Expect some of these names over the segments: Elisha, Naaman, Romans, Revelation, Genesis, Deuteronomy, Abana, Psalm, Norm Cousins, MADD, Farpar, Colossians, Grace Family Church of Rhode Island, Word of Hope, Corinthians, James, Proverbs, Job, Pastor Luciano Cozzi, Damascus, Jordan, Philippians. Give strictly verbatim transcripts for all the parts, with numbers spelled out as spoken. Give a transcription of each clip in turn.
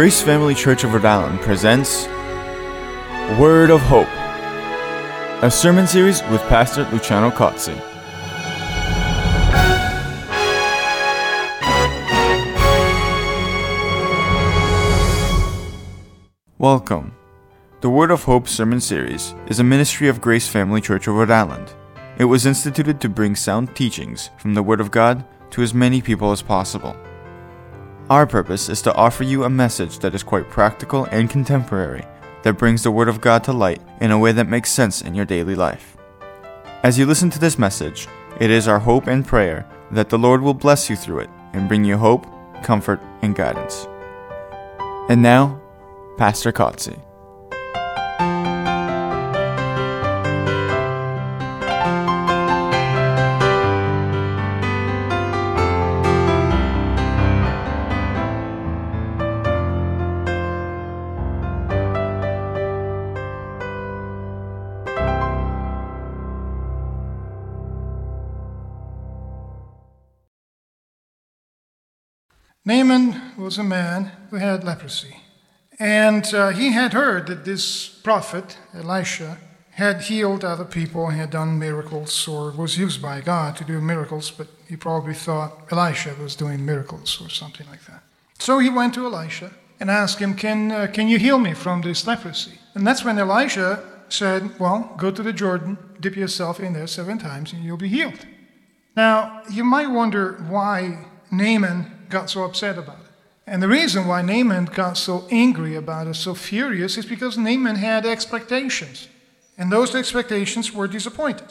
Grace Family Church of Rhode Island presents Word of Hope, a sermon series with Pastor Luciano Cozzi. Welcome. The Word of Hope sermon series is a ministry of Grace Family Church of Rhode Island. It was instituted to bring sound teachings from the Word of God to as many people as possible. Our purpose is to offer you a message that is quite practical and contemporary, that brings the Word of God to light in a way that makes sense in your daily life. As you listen to this message, it is our hope and prayer that the Lord will bless you through it and bring you hope, comfort, and guidance. And now, Pastor Cozzi. Naaman was a man who had leprosy, and uh, he had heard that this prophet, Elisha, had healed other people, had done miracles, or was used by God to do miracles, but he probably thought Elisha was doing miracles or something like that. So he went to Elisha and asked him, can, uh, can you heal me from this leprosy? And that's when Elisha said, well, go to the Jordan, dip yourself in there seven times, and you'll be healed. Now, you might wonder why Naaman got so upset about it. And the reason why Naaman got so angry about it, so furious, is because Naaman had expectations. And those expectations were disappointed.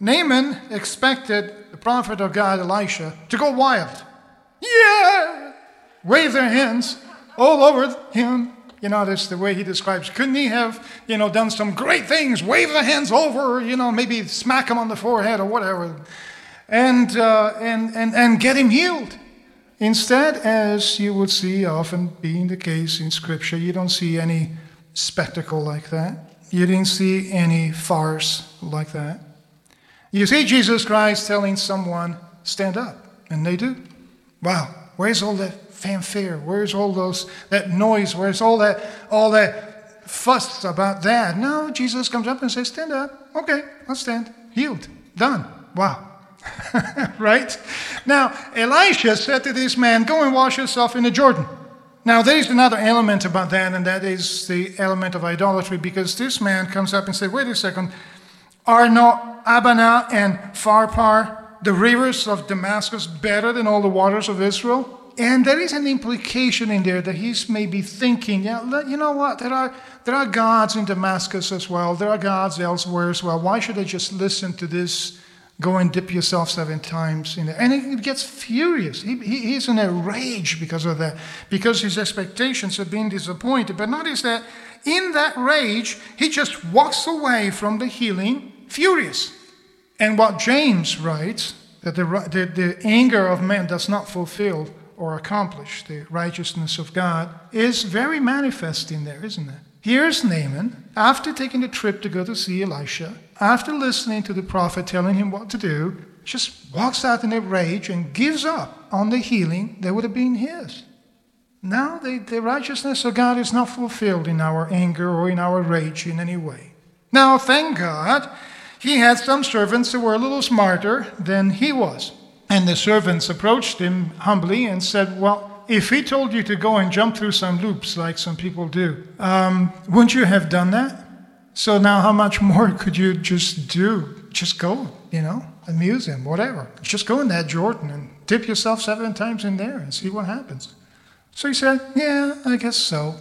Naaman expected the prophet of God, Elisha, to go wild. Yeah! Wave their hands all over him. You know, that's the way he describes. Couldn't he have, you know, done some great things? Wave the hands over, you know, maybe smack him on the forehead or whatever. And, uh, and, and, and get him healed. Instead, as you would see often being the case in Scripture, you don't see any spectacle like that. You didn't see any farce like that. You see Jesus Christ telling someone, stand up, and they do. Wow, where's all that fanfare? Where's all those that noise? Where's all that all that fuss about that? No, Jesus comes up and says, stand up. Okay, I'll stand. Healed. Done. Wow. Right? Now, Elisha said to this man, go and wash yourself in the Jordan. Now, there's another element about that, and that is the element of idolatry, because this man comes up and says, wait a second, are not Abana and Farpar, the rivers of Damascus, better than all the waters of Israel? And there is an implication in there that he's maybe thinking, yeah, you know what, there are there are gods in Damascus as well, there are gods elsewhere as well. Why should I just listen to this? Go and dip yourself seven times in there. And he gets furious. He, he, he's in a rage because of that, because his expectations have been disappointed. But notice that in that rage, he just walks away from the healing furious. And what James writes, that the, the, the anger of man does not fulfill or accomplish the righteousness of God, is very manifest in there, isn't it? Here's Naaman, after taking the trip to go to see Elisha, after listening to the prophet telling him what to do, just walks out in a rage and gives up on the healing that would have been his. Now the, the righteousness of God is not fulfilled in our anger or in our rage in any way. Now, thank God, he had some servants that were a little smarter than he was. And the servants approached him humbly and said, well, if he told you to go and jump through some loops like some people do, um, wouldn't you have done that? So now how much more could you just do? Just go, you know, amuse him, whatever. Just go in that Jordan and dip yourself seven times in there and see what happens. So he said, yeah, I guess so.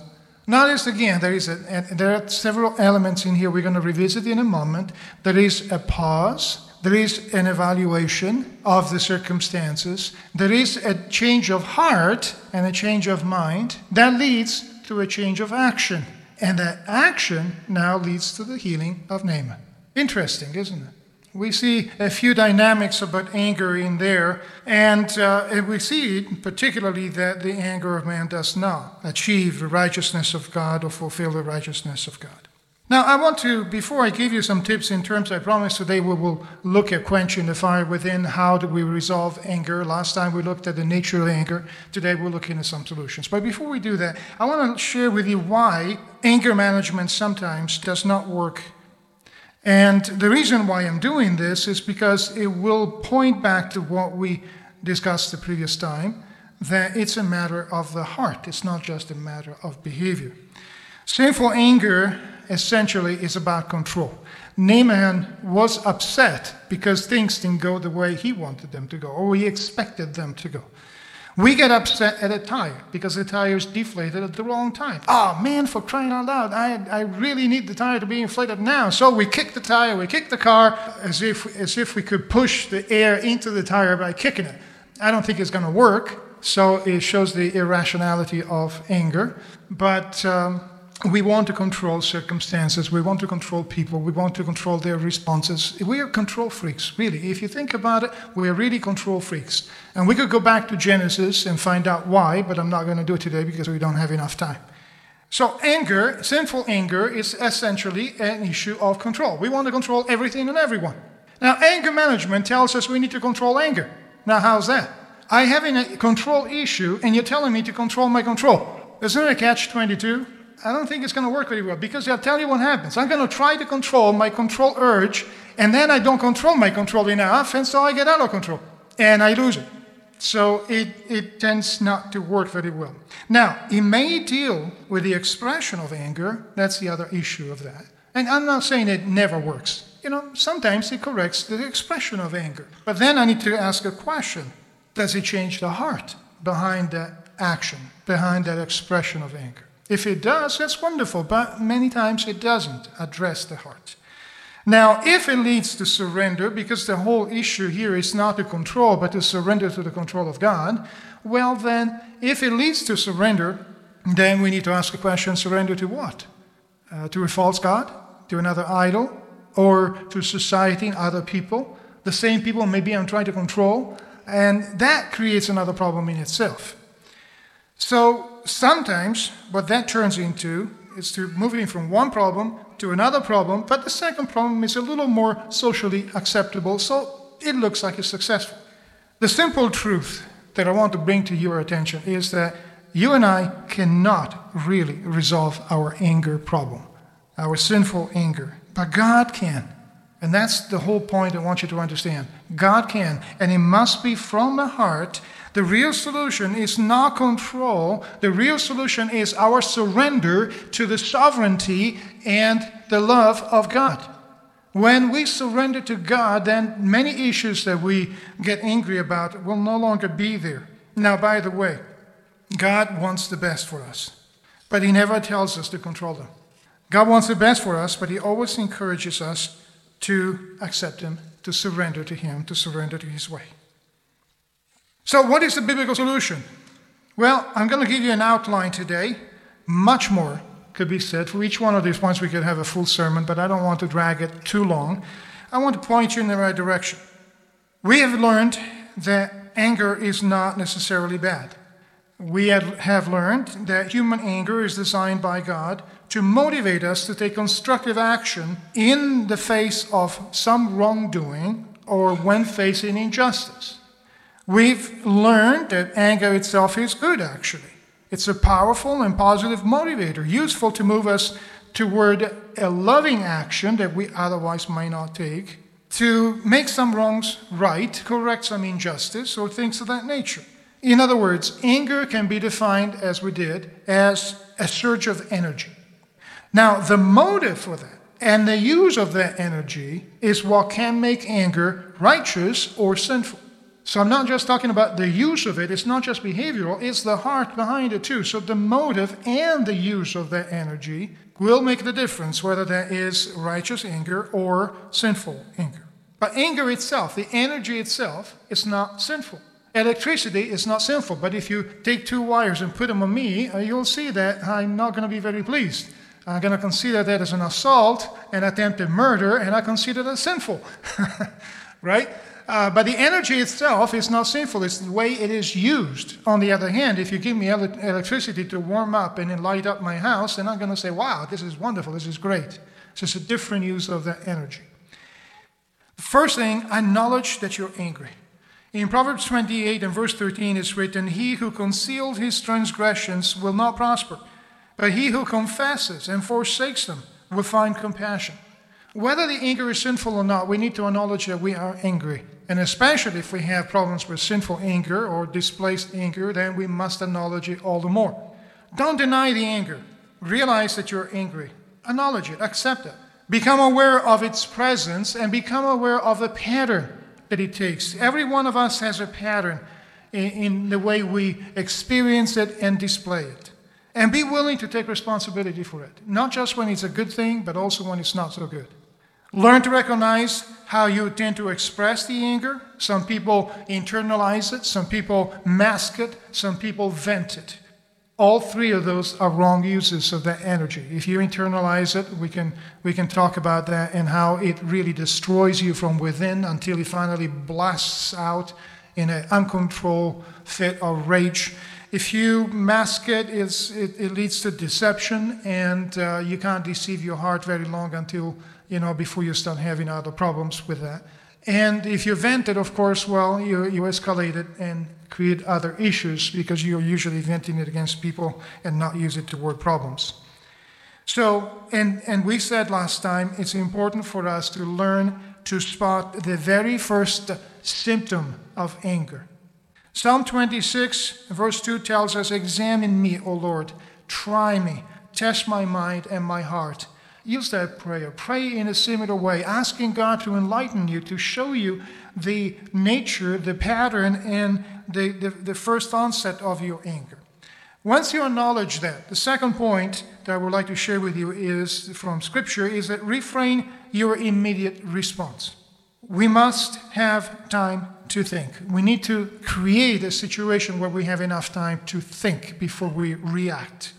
Notice again, there is a, there are several elements in here we're going to revisit in a moment. There is a pause. There is an evaluation of the circumstances. There is a change of heart and a change of mind that leads to a change of action. And that action now leads to the healing of Naaman. Interesting, isn't it? We see a few dynamics about anger in there, and uh, we see particularly that the anger of man does not achieve the righteousness of God or fulfill the righteousness of God. Now, I want to, before I give you some tips in terms, I promise today we will look at quenching the fire within. How do we resolve anger? Last time we looked at the nature of anger. Today we're looking at some solutions. But before we do that, I want to share with you why anger management sometimes does not work. And the reason why I'm doing this is because it will point back to what we discussed the previous time, that it's a matter of the heart. It's not just a matter of behavior. Sinful anger essentially is about control. Naaman was upset because things didn't go the way he wanted them to go, or he expected them to go. We get upset at a tire because the tire's deflated at the wrong time. Oh, man, for crying out loud, I, I really need the tire to be inflated now. So we kick the tire, we kick the car, as if, as if we could push the air into the tire by kicking it. I don't think it's going to work, so it shows the irrationality of anger. But um, we want to control circumstances, we want to control people, we want to control their responses. We are control freaks, really. If you think about it, we are really control freaks. And we could go back to Genesis and find out why, but I'm not going to do it today because we don't have enough time. So anger, sinful anger, is essentially an issue of control. We want to control everything and everyone. Now, anger management tells us we need to control anger. Now, how's that? I'm having a control issue, and you're telling me to control my control. Isn't there a catch twenty-two? I don't think it's going to work very well, because I'll tell you what happens. I'm going to try to control my control urge, and then I don't control my control enough, and so I get out of control, and I lose it. So it, it tends not to work very well. Now, it may deal with the expression of anger. That's the other issue of that. And I'm not saying it never works. You know, sometimes it corrects the expression of anger. But then I need to ask a question. Does it change the heart behind that action, behind that expression of anger? If it does, that's wonderful, but many times it doesn't address the heart. Now, if it leads to surrender, because the whole issue here is not to control, but to surrender to the control of God, well then, if it leads to surrender, then we need to ask a question, surrender to what? Uh, to a false god? To another idol? Or to society and other people? The same people maybe I'm trying to control? And that creates another problem in itself. So, sometimes what that turns into is to moving from one problem to another problem, but the second problem is a little more socially acceptable, so it looks like it's successful. The simple truth that I want to bring to your attention is that you and I cannot really resolve our anger problem, our sinful anger, but God can. And that's the whole point I want you to understand. God can, and it must be from the heart. The real solution is not control. The real solution is our surrender to the sovereignty and the love of God. When we surrender to God, then many issues that we get angry about will no longer be there. Now, by the way, God wants the best for us, but he never tells us to control them. God wants the best for us, but he always encourages us to accept him, to surrender to him, to surrender to his way. So what is the biblical solution? Well, I'm going to give you an outline today. Much more could be said. For each one of these points, we could have a full sermon, but I don't want to drag it too long. I want to point you in the right direction. We have learned that anger is not necessarily bad. We have learned that human anger is designed by God to motivate us to take constructive action in the face of some wrongdoing or when facing injustice. We've learned that anger itself is good, actually. It's a powerful and positive motivator, useful to move us toward a loving action that we otherwise might not take, to make some wrongs right, correct some injustice, or things of that nature. In other words, anger can be defined, as we did, as a surge of energy. Now, the motive for that and the use of that energy is what can make anger righteous or sinful. So I'm not just talking about the use of it, it's not just behavioral, it's the heart behind it too. So the motive and the use of that energy will make the difference whether that is righteous anger or sinful anger. But anger itself, the energy itself, is not sinful. Electricity is not sinful, but if you take two wires and put them on me, you'll see that I'm not going to be very pleased. I'm going to consider that as an assault, an attempted murder, and I consider that sinful, right? Uh, but the energy itself is not sinful. It's the way it is used. On the other hand, if you give me ele- electricity to warm up and light up my house, then I'm going to say, wow, this is wonderful, this is great. So it's a different use of that energy. The first thing, acknowledge that you're angry. In Proverbs twenty-eight and verse thirteen, it's written, "He who conceals his transgressions will not prosper, but he who confesses and forsakes them will find compassion." Whether the anger is sinful or not, we need to acknowledge that we are angry. And especially if we have problems with sinful anger or displaced anger, then we must acknowledge it all the more. Don't deny the anger. Realize that you're angry. Acknowledge it. Accept it. Become aware of its presence and become aware of the pattern that it takes. Every one of us has a pattern in, in the way we experience it and display it. And be willing to take responsibility for it. Not just when it's a good thing, but also when it's not so good. Learn to recognize how you tend to express the anger. Some people internalize it. Some people mask it. Some people vent it. All three of those are wrong uses of that energy. If you internalize it, we can, we can talk about that and how it really destroys you from within until it finally blasts out in an uncontrolled fit of rage. If you mask it, it's, it, it leads to deception, and uh, you can't deceive your heart very long until, you know, before you start having other problems with that. And if you vent it, of course, well, you, you escalate it and create other issues because you're usually venting it against people and not use it toward problems. So, and, and we said last time, it's important for us to learn to spot the very first symptom of anger. Psalm twenty-six, verse two tells us, "Examine me, O Lord, try me, test my mind and my heart." Use that prayer. Pray in a similar way, asking God to enlighten you, to show you the nature, the pattern, and the, the, the first onset of your anger. Once you acknowledge that, the second point that I would like to share with you is from Scripture, is that refrain your immediate response. We must have time to think. We need to create a situation where we have enough time to think before we react.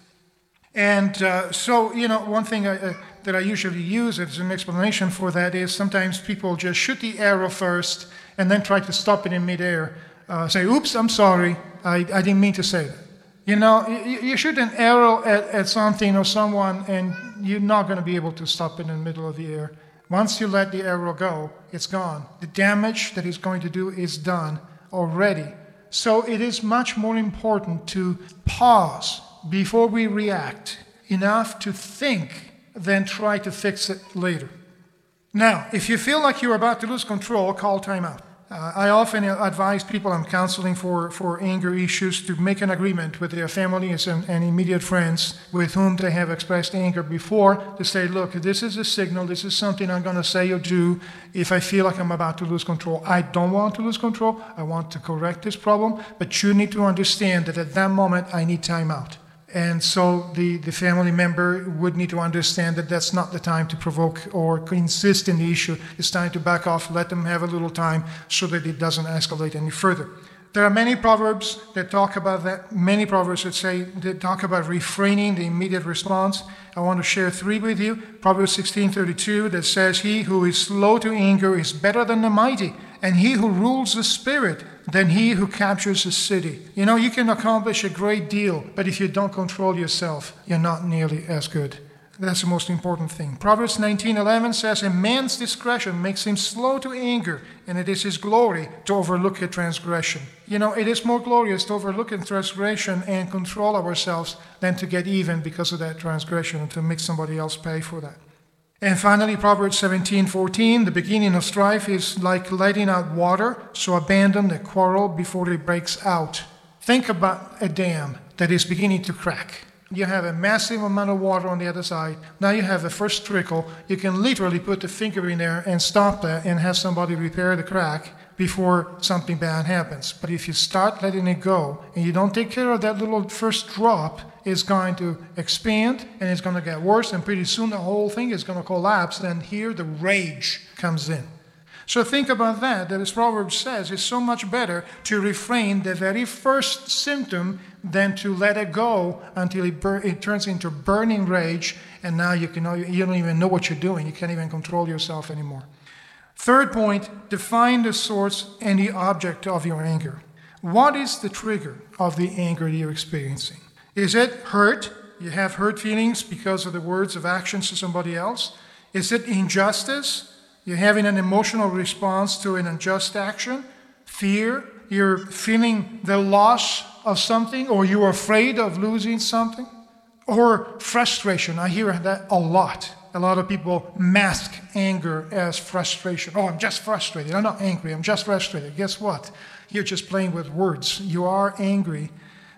And uh, so, you know, one thing I, uh, that I usually use as an explanation for that is sometimes people just shoot the arrow first and then try to stop it in midair. Uh, say, oops, I'm sorry, I, I didn't mean to say that. You know, you, you shoot an arrow at, at something or someone and you're not going to be able to stop it in the middle of the air. Once you let the arrow go, it's gone. The damage that it's going to do is done already. So it is much more important to pause before we react enough to think, then try to fix it later. Now, if you feel like you're about to lose control, call time out. Uh, I often advise people I'm counseling for, for anger issues to make an agreement with their families and, and immediate friends with whom they have expressed anger before to say, look, this is a signal, this is something I'm going to say or do if I feel like I'm about to lose control. I don't want to lose control. I want to correct this problem, but you need to understand that at that moment I need time out. And so the, the family member would need to understand that that's not the time to provoke or insist in the issue. It's time to back off, let them have a little time so that it doesn't escalate any further. There are many proverbs that talk about that. Many proverbs that say, that talk about refraining the immediate response. I want to share three with you. Proverbs sixteen thirty-two that says, "He who is slow to anger is better than the mighty, and he who rules the spirit than he who captures a city." You know, you can accomplish a great deal, but if you don't control yourself, you're not nearly as good. That's the most important thing. Proverbs nineteen eleven says, "A man's discretion makes him slow to anger, and it is his glory to overlook a transgression." You know, it is more glorious to overlook a transgression and control ourselves than to get even because of that transgression and to make somebody else pay for that. And finally, Proverbs seventeen fourteen, "The beginning of strife is like letting out water, so abandon the quarrel before it breaks out." Think about a dam that is beginning to crack. You have a massive amount of water on the other side. Now you have the first trickle. You can literally put the finger in there and stop that and have somebody repair the crack before something bad happens. But if you start letting it go and you don't take care of that little first drop, is going to expand and it's going to get worse, and pretty soon the whole thing is going to collapse, and here the rage comes in. So think about that, that as Proverbs says, it's so much better to refrain the very first symptom than to let it go until it, bur- it turns into burning rage, and now you, can, you don't even know what you're doing. You can't even control yourself anymore. Third point, define the source and the object of your anger. What is the trigger of the anger you're experiencing? Is it hurt? You have hurt feelings because of the words of actions to somebody else. Is it injustice? You're having an emotional response to an unjust action. Fear. You're feeling the loss of something, or you're afraid of losing something. Or frustration. I hear that a lot. A lot of people mask anger as frustration. Oh, I'm just frustrated. I'm not angry. I'm just frustrated. Guess what? You're just playing with words. You are angry.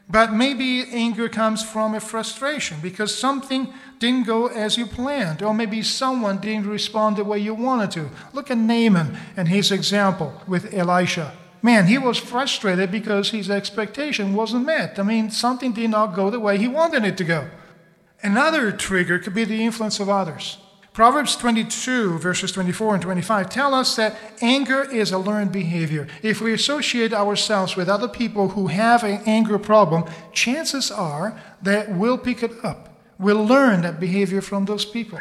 But maybe anger comes from a frustration because something didn't go as you planned, or maybe someone didn't respond the way you wanted to. Look at Naaman and his example with Elisha. Man, he was frustrated because his expectation wasn't met. I mean, something did not go the way he wanted it to go. Another trigger could be the influence of others. Proverbs twenty-two, verses twenty-four and twenty-five tell us that anger is a learned behavior. If we associate ourselves with other people who have an anger problem, chances are that we'll pick it up. We'll learn that behavior from those people.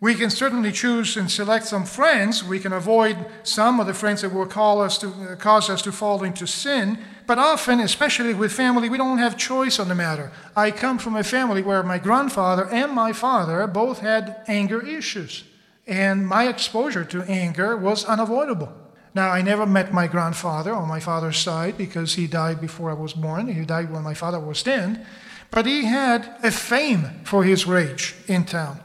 We can certainly choose and select some friends. We can avoid some of the friends that will call us to, uh, cause us to fall into sin. But often, especially with family, we don't have choice on the matter. I come from a family where my grandfather and my father both had anger issues. And my exposure to anger was unavoidable. Now, I never met my grandfather on my father's side because he died before I was born. He died when my father was ten. But he had a fame for his rage in town.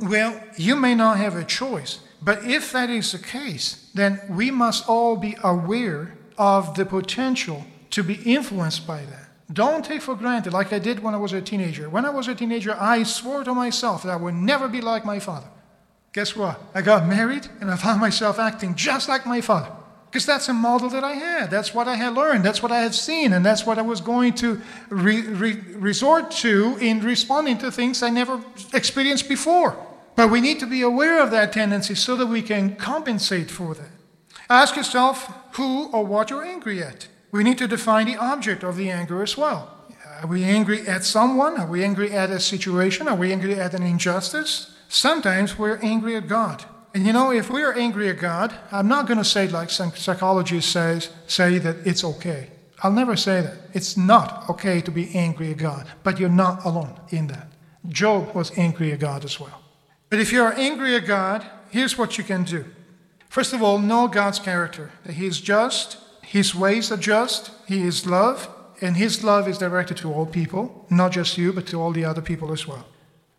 Well, you may not have a choice, but if that is the case, then we must all be aware of the potential to be influenced by that. Don't take for granted, like I did when I was a teenager. When I was a teenager, I swore to myself that I would never be like my father. Guess what? I got married and I found myself acting just like my father. Because that's a model that I had. That's what I had learned. That's what I had seen. And that's what I was going to re- re- resort to in responding to things I never experienced before. But we need to be aware of that tendency so that we can compensate for that. Ask yourself who or what you're angry at. We need to define the object of the anger as well. Are we angry at someone? Are we angry at a situation? Are we angry at an injustice? Sometimes we're angry at God. And you know, if we are angry at God, I'm not going to say, like some psychologists say, say that it's okay. I'll never say that. It's not okay to be angry at God, but you're not alone in that. Job was angry at God as well. But if you are angry at God, here's what you can do. First of all, know God's character, that He is just, His ways are just, He is love, and His love is directed to all people, not just you, but to all the other people as well.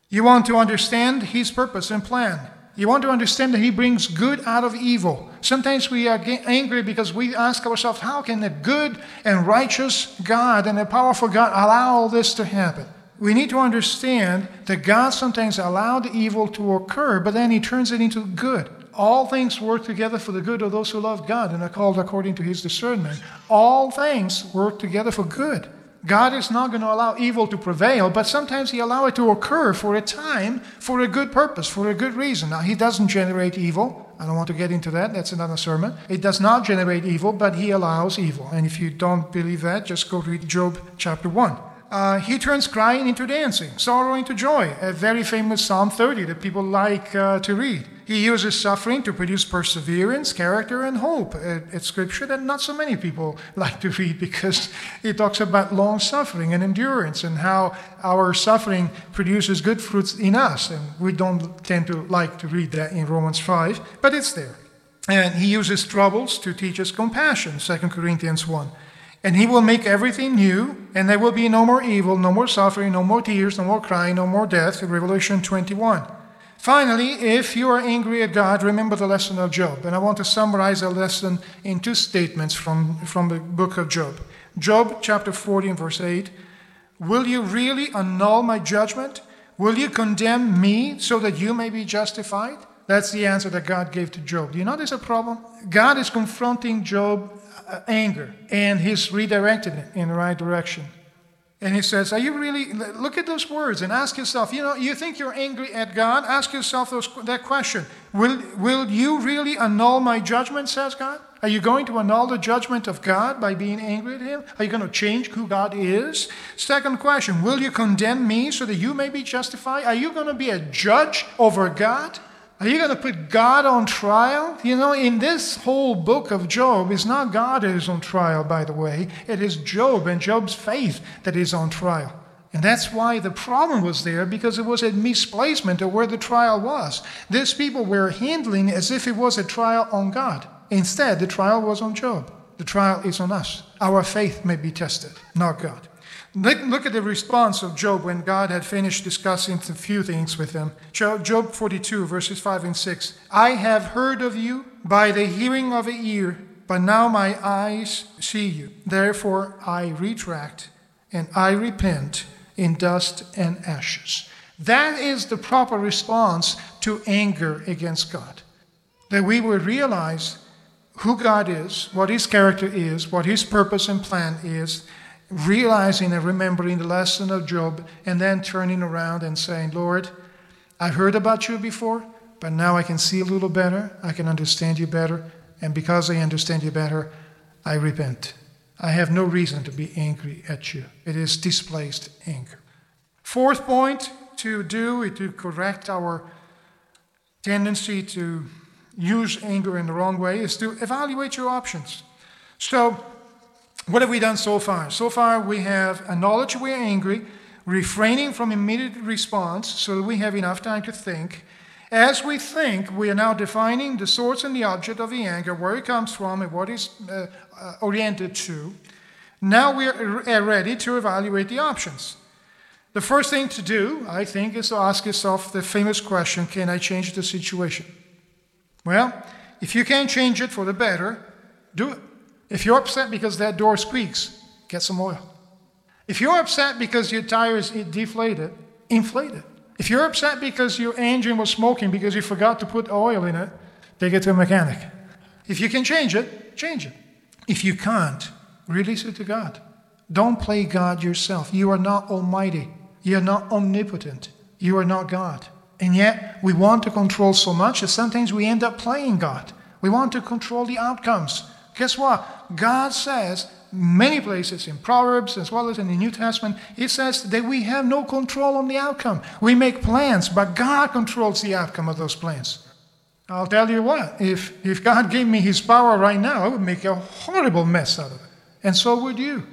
You want to understand His purpose and plan. You want to understand that He brings good out of evil. Sometimes we are angry because we ask ourselves, how can a good and righteous God and a powerful God allow all this to happen? We need to understand that God sometimes allowed evil to occur, but then He turns it into good. All things work together for the good of those who love God and are called according to His discernment. All things work together for good. God is not going to allow evil to prevail, but sometimes He allows it to occur for a time, for a good purpose, for a good reason. Now, He doesn't generate evil. I don't want to get into that. That's another sermon. It does not generate evil, but He allows evil. And if you don't believe that, just go to Job chapter one. Uh, he turns crying into dancing, sorrow into joy, a very famous Psalm thirty that people like uh, to read. He uses suffering to produce perseverance, character, and hope. It's scripture that not so many people like to read because it talks about long suffering and endurance and how our suffering produces good fruits in us. And we don't tend to like to read that in Romans five, but it's there. And He uses troubles to teach us compassion, Second Corinthians one. And He will make everything new, and there will be no more evil, no more suffering, no more tears, no more crying, no more death, Revelation twenty-one. Finally, if you are angry at God, remember the lesson of Job. And I want to summarize the lesson in two statements from, from the book of Job. Job chapter forty and verse eight. Will you really annul my judgment? Will you condemn me so that you may be justified? That's the answer that God gave to Job. Do you know there's a problem? God is confronting Job's anger, and He's redirected it in the right direction. And He says, are you really, look at those words and ask yourself, you know, you think you're angry at God? Ask yourself those, that question. Will, will you really annul my judgment, says God? Are you going to annul the judgment of God by being angry at Him? Are you going to change who God is? Second question, will you condemn me so that you may be justified? Are you going to be a judge over God? Are you going to put God on trial? You know, in this whole book of Job, it's not God that is on trial, by the way. It is Job and Job's faith that is on trial. And that's why the problem was there, because it was a misplacement of where the trial was. These people were handling as if it was a trial on God. Instead, the trial was on Job. The trial is on us. Our faith may be tested, not God. Look at the response of Job when God had finished discussing a few things with him. Job forty-two, verses five and six. I have heard of you by the hearing of an ear, but now my eyes see you. Therefore I retract and I repent in dust and ashes. That is the proper response to anger against God. That we would realize who God is, what his character is, what his purpose and plan is, realizing and remembering the lesson of Job, and then turning around and saying, Lord, I heard about you before, but now I can see a little better, I can understand you better, and because I understand you better, I repent. I have no reason to be angry at you. It is displaced anger. Fourth point to do is to correct our tendency to use anger in the wrong way is to evaluate your options. So, what have we done so far? So far, we have acknowledged we're angry, refraining from immediate response so that we have enough time to think. As we think, we are now defining the source and the object of the anger, where it comes from and what it's uh, uh, oriented to. Now we are ready to evaluate the options. The first thing to do, I think, is to ask yourself the famous question, can I change the situation? Well, if you can change it for the better, do it. If you're upset because that door squeaks, get some oil. If you're upset because your tire is deflated, inflate it. If you're upset because your engine was smoking because you forgot to put oil in it, take it to a mechanic. If you can change it, change it. If you can't, release it to God. Don't play God yourself. You are not almighty. You are not omnipotent. You are not God. And yet, we want to control so much that sometimes we end up playing God. We want to control the outcomes. Guess what? God says, many places in Proverbs as well as in the New Testament, it says that we have no control on the outcome. We make plans, but God controls the outcome of those plans. I'll tell you what, if, if God gave me his power right now, I would make a horrible mess out of it. And so would you.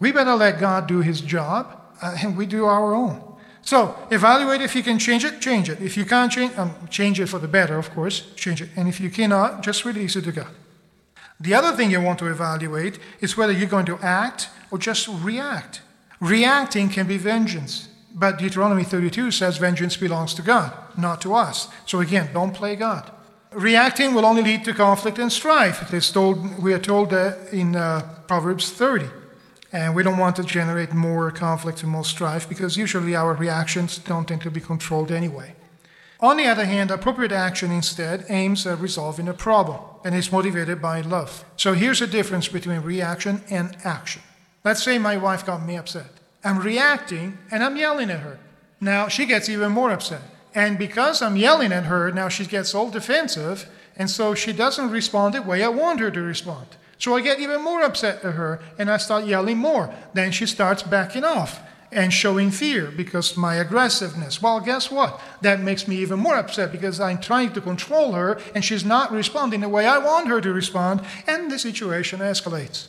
We better let God do his job, uh, and we do our own. So, evaluate if you can change it, change it. If you can't change, um, change it for the better, of course, change it. And if you cannot, just release it to God. The other thing you want to evaluate is whether you're going to act or just react. Reacting can be vengeance, but Deuteronomy thirty-two says vengeance belongs to God, not to us. So again, don't play God. Reacting will only lead to conflict and strife. It's told, we are told that in uh, Proverbs thirty. And we don't want to generate more conflict and more strife because usually our reactions don't tend to be controlled anyway. On the other hand, appropriate action instead aims at resolving a problem and is motivated by love. So here's the difference between reaction and action. Let's say my wife got me upset. I'm reacting and I'm yelling at her. Now she gets even more upset. And because I'm yelling at her, now she gets all defensive and so she doesn't respond the way I want her to respond. So I get even more upset at her and I start yelling more. Then she starts backing off and showing fear because my aggressiveness. Well, guess what? That makes me even more upset because I'm trying to control her and she's not responding the way I want her to respond, and the situation escalates.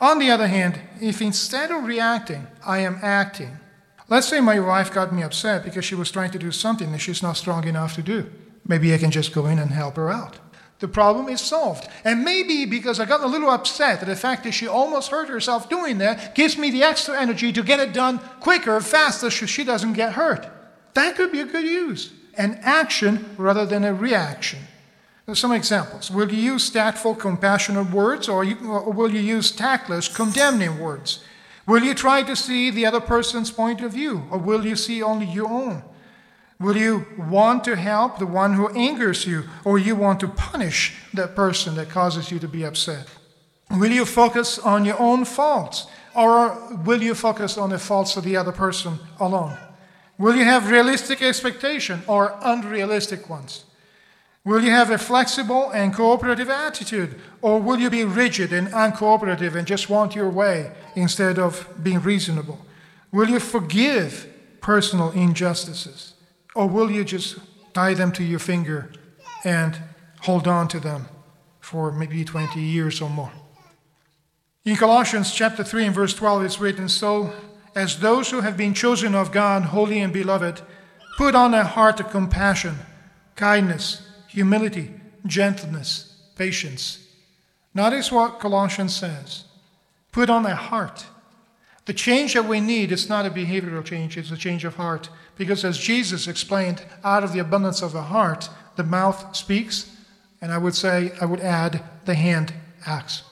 On the other hand, if instead of reacting, I am acting. Let's say my wife got me upset because she was trying to do something that she's not strong enough to do. Maybe I can just go in and help her out. The problem is solved. And maybe because I got a little upset at the fact that she almost hurt herself doing that gives me the extra energy to get it done quicker, faster, so she doesn't get hurt. That could be a good use. An action rather than a reaction. There's some examples. Will you use tactful, compassionate words, or, you, or will you use tactless, condemning words? Will you try to see the other person's point of view, or will you see only your own? Will you want to help the one who angers you, or you want to punish that person that causes you to be upset? Will you focus on your own faults, or will you focus on the faults of the other person alone? Will you have realistic expectations or unrealistic ones? Will you have a flexible and cooperative attitude, or will you be rigid and uncooperative and just want your way instead of being reasonable? Will you forgive personal injustices? Or will you just tie them to your finger and hold on to them for maybe twenty years or more? In Colossians chapter three and verse twelve, it's written, So as those who have been chosen of God, holy and beloved, put on a heart of compassion, kindness, humility, gentleness, patience. Notice what Colossians says. Put on a heart. The change that we need is not a behavioral change, it's a change of heart. Because as Jesus explained, out of the abundance of the heart, the mouth speaks, and I would say, I would add, the hand acts.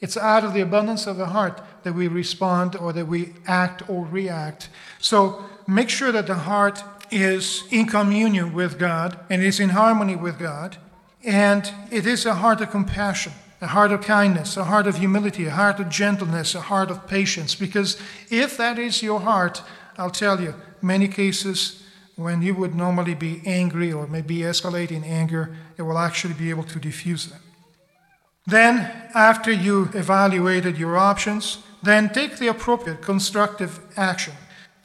It's out of the abundance of the heart that we respond or that we act or react. So make sure that the heart is in communion with God and is in harmony with God. And it is a heart of compassion, a heart of kindness, a heart of humility, a heart of gentleness, a heart of patience. Because if that is your heart, I'll tell you, many cases when you would normally be angry or maybe escalating anger, it will actually be able to diffuse them. Then, after you evaluated your options, then take the appropriate constructive action.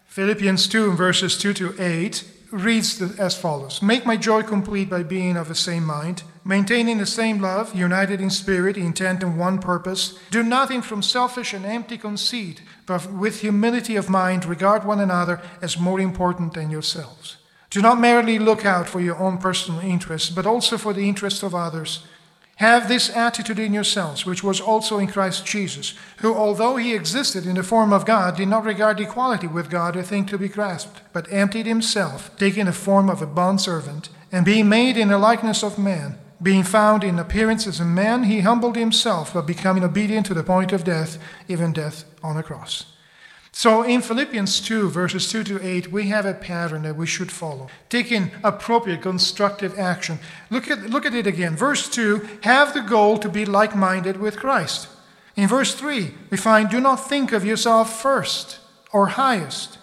Philippians two, verses two to eight, reads as follows. Make my joy complete by being of the same mind, maintaining the same love, united in spirit, intent and one purpose. Do nothing from selfish and empty conceit, but with humility of mind, regard one another as more important than yourselves. Do not merely look out for your own personal interests, but also for the interests of others. Have this attitude in yourselves, which was also in Christ Jesus, who, although he existed in the form of God, did not regard equality with God a thing to be grasped, but emptied himself, taking the form of a bondservant, and being made in the likeness of man. Being found in appearance as a man, he humbled himself by becoming obedient to the point of death, even death on a cross. So in Philippians two, verses two to eight, we have a pattern that we should follow, taking appropriate constructive action. Look at, look at it again. Verse two, have the goal to be like-minded with Christ. In verse three, we find, do not think of yourself first or highest,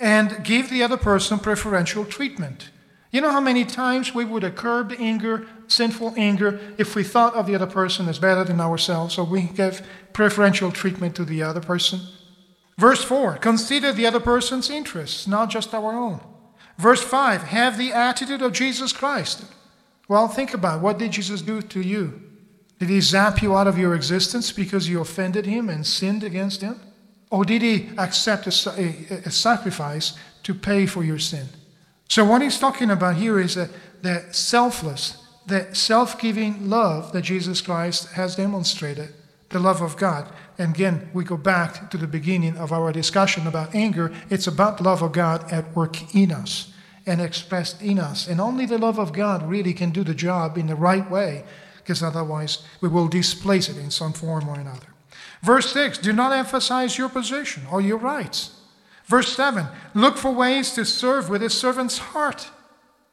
and give the other person preferential treatment. You know how many times we would have curbed anger, sinful anger, if we thought of the other person as better than ourselves, so we give preferential treatment to the other person? Verse four, consider the other person's interests, not just our own. Verse five, have the attitude of Jesus Christ. Well, think about it. What did Jesus do to you? Did he zap you out of your existence because you offended him and sinned against him? Or did he accept a, a, a sacrifice to pay for your sin? So what he's talking about here is that, that selfless, that self-giving love that Jesus Christ has demonstrated, the love of God. And again, we go back to the beginning of our discussion about anger. It's about the love of God at work in us and expressed in us. And only the love of God really can do the job in the right way, because otherwise we will displace it in some form or another. Verse six, do not emphasize your position or your rights. Verse seven, look for ways to serve with a servant's heart.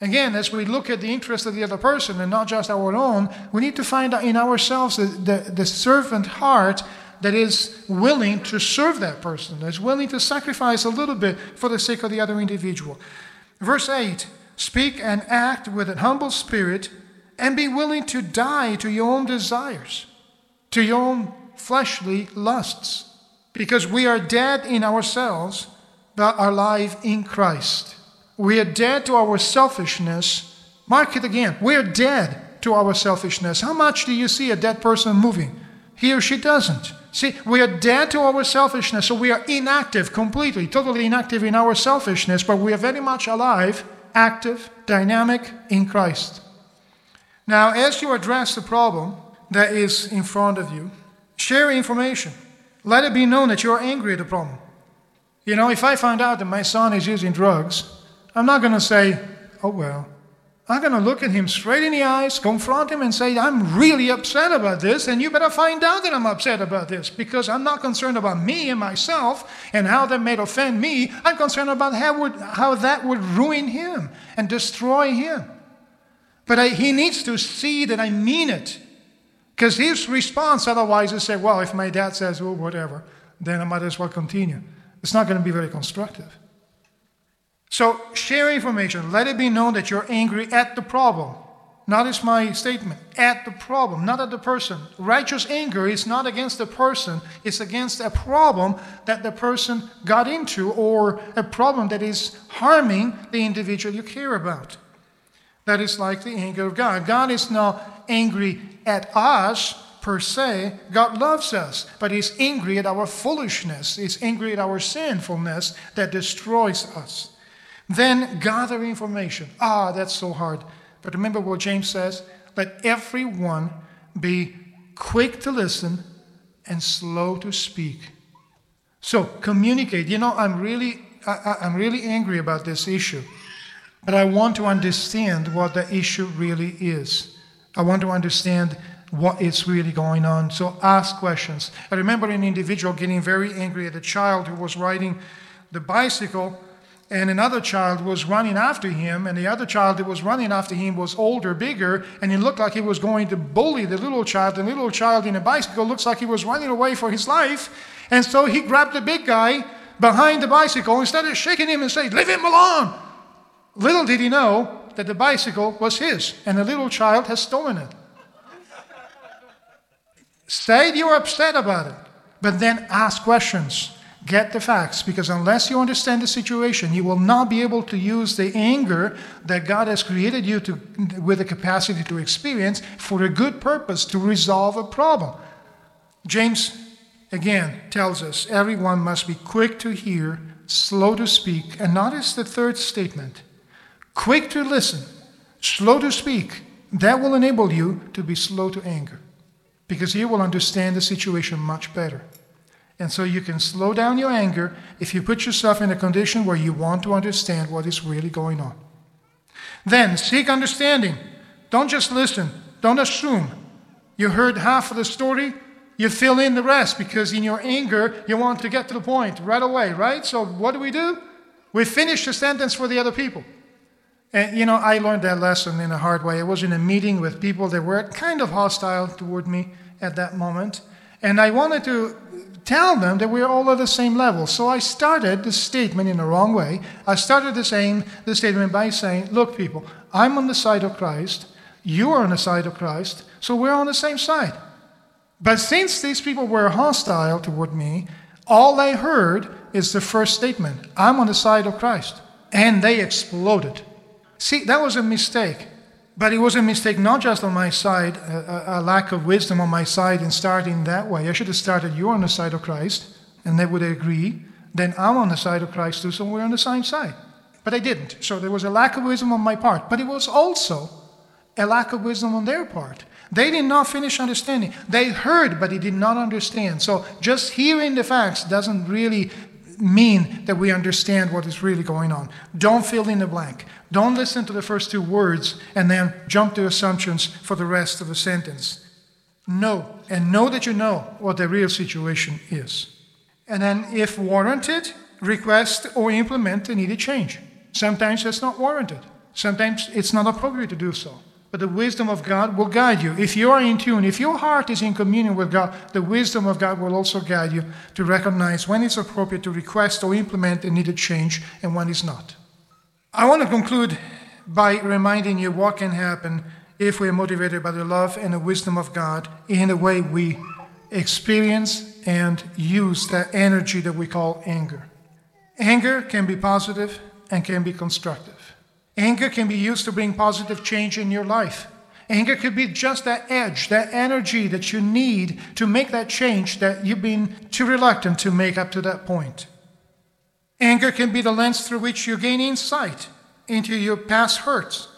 Again, as we look at the interest of the other person and not just our own, we need to find out in ourselves the, the, the servant heart that is willing to serve that person, that's willing to sacrifice a little bit for the sake of the other individual. Verse eight, speak and act with a humble spirit and be willing to die to your own desires, to your own fleshly lusts, because we are dead in ourselves but are alive in Christ. We are dead to our selfishness. Mark it again. We are dead to our selfishness. How much do you see a dead person moving? He or she doesn't. See, we are dead to our selfishness, so we are inactive, completely, totally inactive in our selfishness, but we are very much alive, active, dynamic in Christ. Now, as you address the problem that is in front of you, share information. Let it be known that you are angry at the problem. You know, if I find out that my son is using drugs, I'm not going to say, oh, well. I'm going to look at him straight in the eyes, confront him, and say, I'm really upset about this, and you better find out that I'm upset about this, because I'm not concerned about me and myself and how that may offend me. I'm concerned about how, would, how that would ruin him and destroy him. But I, he needs to see that I mean it, because his response otherwise is say, well, if my dad says, oh, whatever, then I might as well continue. It's not going to be very constructive. So share information. Let it be known that you're angry at the problem. Notice my statement. At the problem, not at the person. Righteous anger is not against the person. It's against a problem that the person got into or a problem that is harming the individual you care about. That is like the anger of God. God is not angry at us. per se. God loves us, but he's angry at our foolishness. He's angry at our sinfulness that destroys us. Then gather information. Ah, that's so hard. But remember what James says, let everyone be quick to listen and slow to speak. So communicate. You know, I'm really, I, I, I'm really angry about this issue, but I want to understand what the issue really is. I want to understand what is really going on. So ask questions. I remember an individual getting very angry at a child who was riding the bicycle, and another child was running after him, and the other child that was running after him was older, bigger, and it looked like he was going to bully the little child. The little child in a bicycle looks like he was running away for his life, and so he grabbed the big guy behind the bicycle and started shaking him and saying, "Leave him alone!" Little did he know that the bicycle was his, and the little child has stolen it. Say you're upset about it, but then ask questions. Get the facts, because unless you understand the situation, you will not be able to use the anger that God has created you to, with the capacity to experience for a good purpose, to resolve a problem. James, again, tells us everyone must be quick to hear, slow to speak. And notice the third statement, quick to listen, slow to speak. That will enable you to be slow to anger, because you will understand the situation much better. And so you can slow down your anger if you put yourself in a condition where you want to understand what is really going on. Then seek understanding. Don't just listen. Don't assume. You heard half of the story. You fill in the rest, because in your anger, you want to get to the point right away, right? So what do we do? We finish the sentence for the other people. And, you know, I learned that lesson in a hard way. I was in a meeting with people that were kind of hostile toward me at that moment. And I wanted to tell them that we're all at the same level. So I started the statement in the wrong way. I started the, same, the statement by saying, look, people, I'm on the side of Christ. You are on the side of Christ. So we're on the same side. But since these people were hostile toward me, all I heard is the first statement. I'm on the side of Christ. And they exploded. See, that was a mistake. But it was a mistake not just on my side, a, a lack of wisdom on my side in starting that way. I should have started, you're on the side of Christ, and they would agree. Then I'm on the side of Christ too, so we're on the same side. But I didn't. So there was a lack of wisdom on my part. But it was also a lack of wisdom on their part. They did not finish understanding. They heard, but they did not understand. So just hearing the facts doesn't really mean that we understand what is really going on. Don't fill in the blank. Don't listen to the first two words and then jump to assumptions for the rest of the sentence. Know, and know that you know what the real situation is. And then, if warranted, request or implement the needed change. Sometimes that's not warranted. Sometimes it's not appropriate to do so. But the wisdom of God will guide you. If you are in tune, if your heart is in communion with God, the wisdom of God will also guide you to recognize when it's appropriate to request or implement a needed change and when it's not. I want to conclude by reminding you what can happen if we are motivated by the love and the wisdom of God in the way we experience and use that energy that we call anger. Anger can be positive and can be constructive. Anger can be used to bring positive change in your life. Anger could be just that edge, that energy that you need to make that change that you've been too reluctant to make up to that point. Anger can be the lens through which you gain insight into your past hurts.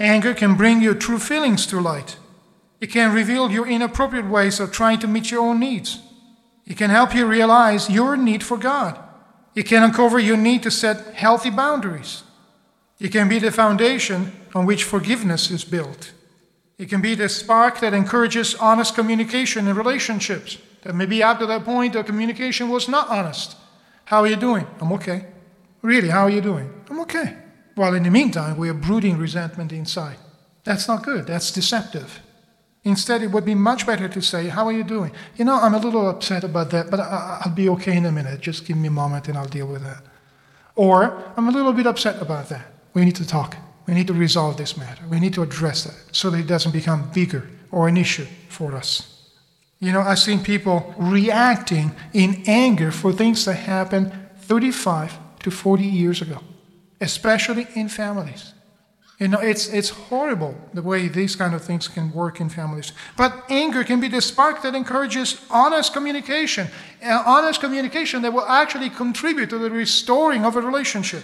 Anger can bring your true feelings to light. It can reveal your inappropriate ways of trying to meet your own needs. It can help you realize your need for God. It can uncover your need to set healthy boundaries. It can be the foundation on which forgiveness is built. It can be the spark that encourages honest communication in relationships. That maybe up to that point, the communication was not honest. How are you doing? I'm okay. Really, how are you doing? I'm okay. While in the meantime, we are brooding resentment inside. That's not good. That's deceptive. Instead, it would be much better to say, how are you doing? You know, I'm a little upset about that, but I'll be okay in a minute. Just give me a moment and I'll deal with that. Or, I'm a little bit upset about that. We need to talk. We need to resolve this matter. We need to address that so that it doesn't become bigger or an issue for us. You know, I've seen people reacting in anger for things that happened thirty-five to forty years ago, especially in families. You know, it's it's horrible the way these kind of things can work in families. But anger can be the spark that encourages honest communication, uh, honest communication that will actually contribute to the restoring of a relationship.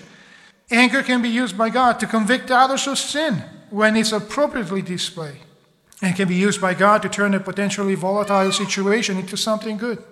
Anger can be used by God to convict others of sin when it's appropriately displayed. And can be used by God to turn a potentially volatile situation into something good.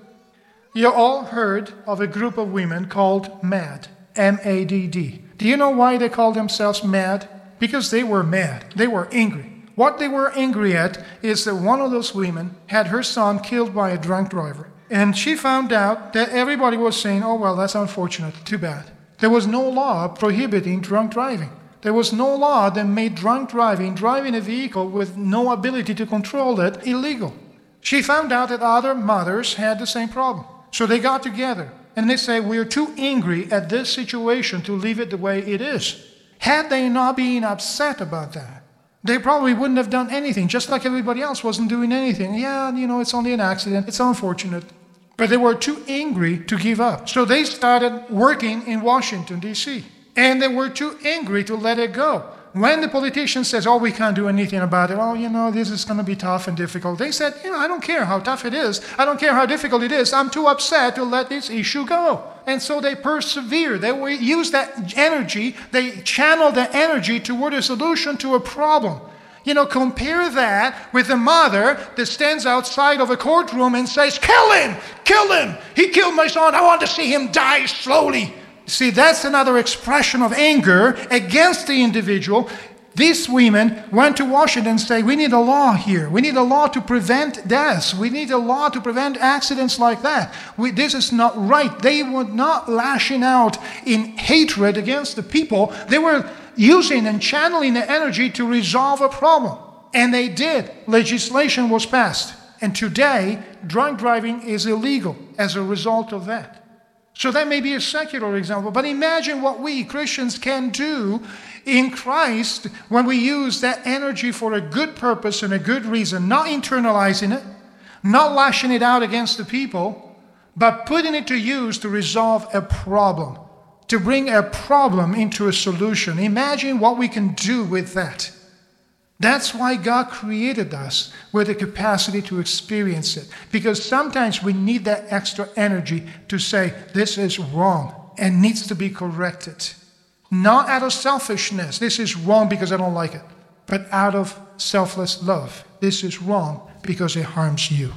You all heard of a group of women called MADD, M A D D. Do you know why they call themselves MADD? Because they were mad. They were angry. What they were angry at is that one of those women had her son killed by a drunk driver. And she found out that everybody was saying, oh, well, that's unfortunate. Too bad. There was no law prohibiting drunk driving. There was no law that made drunk driving, driving a vehicle with no ability to control it, illegal. She found out that other mothers had the same problem. So they got together and they said, we're too angry at this situation to leave it the way it is. Had they not been upset about that, they probably wouldn't have done anything, just like everybody else wasn't doing anything. Yeah, you know, it's only an accident. It's unfortunate. But they were too angry to give up. So they started working in Washington, D C, and they were too angry to let it go. When the politician says, oh, we can't do anything about it, oh, you know, this is going to be tough and difficult, they said, you know, I don't care how tough it is. I don't care how difficult it is. I'm too upset to let this issue go. And so they persevered. They used that energy. They channeled that energy toward a solution to a problem. You know, compare that with a mother that stands outside of a courtroom and says, kill him, kill him. He killed my son. I want to see him die slowly. See, that's another expression of anger against the individual. These women went to Washington and said, we need a law here. We need a law to prevent deaths. We need a law to prevent accidents like that. We, this is not right. They were not lashing out in hatred against the people. They were using and channeling the energy to resolve a problem. And they did. Legislation was passed. And today, drunk driving is illegal as a result of that. So that may be a secular example. But imagine what we Christians can do in Christ when we use that energy for a good purpose and a good reason, not internalizing it, not lashing it out against the people, but putting it to use to resolve a problem, to bring a problem into a solution. Imagine what we can do with that. That's why God created us with the capacity to experience it. Because sometimes we need that extra energy to say, this is wrong and needs to be corrected. Not out of selfishness, this is wrong because I don't like it, but out of selfless love, this is wrong because it harms you.